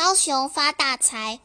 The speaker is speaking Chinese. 高雄发大财。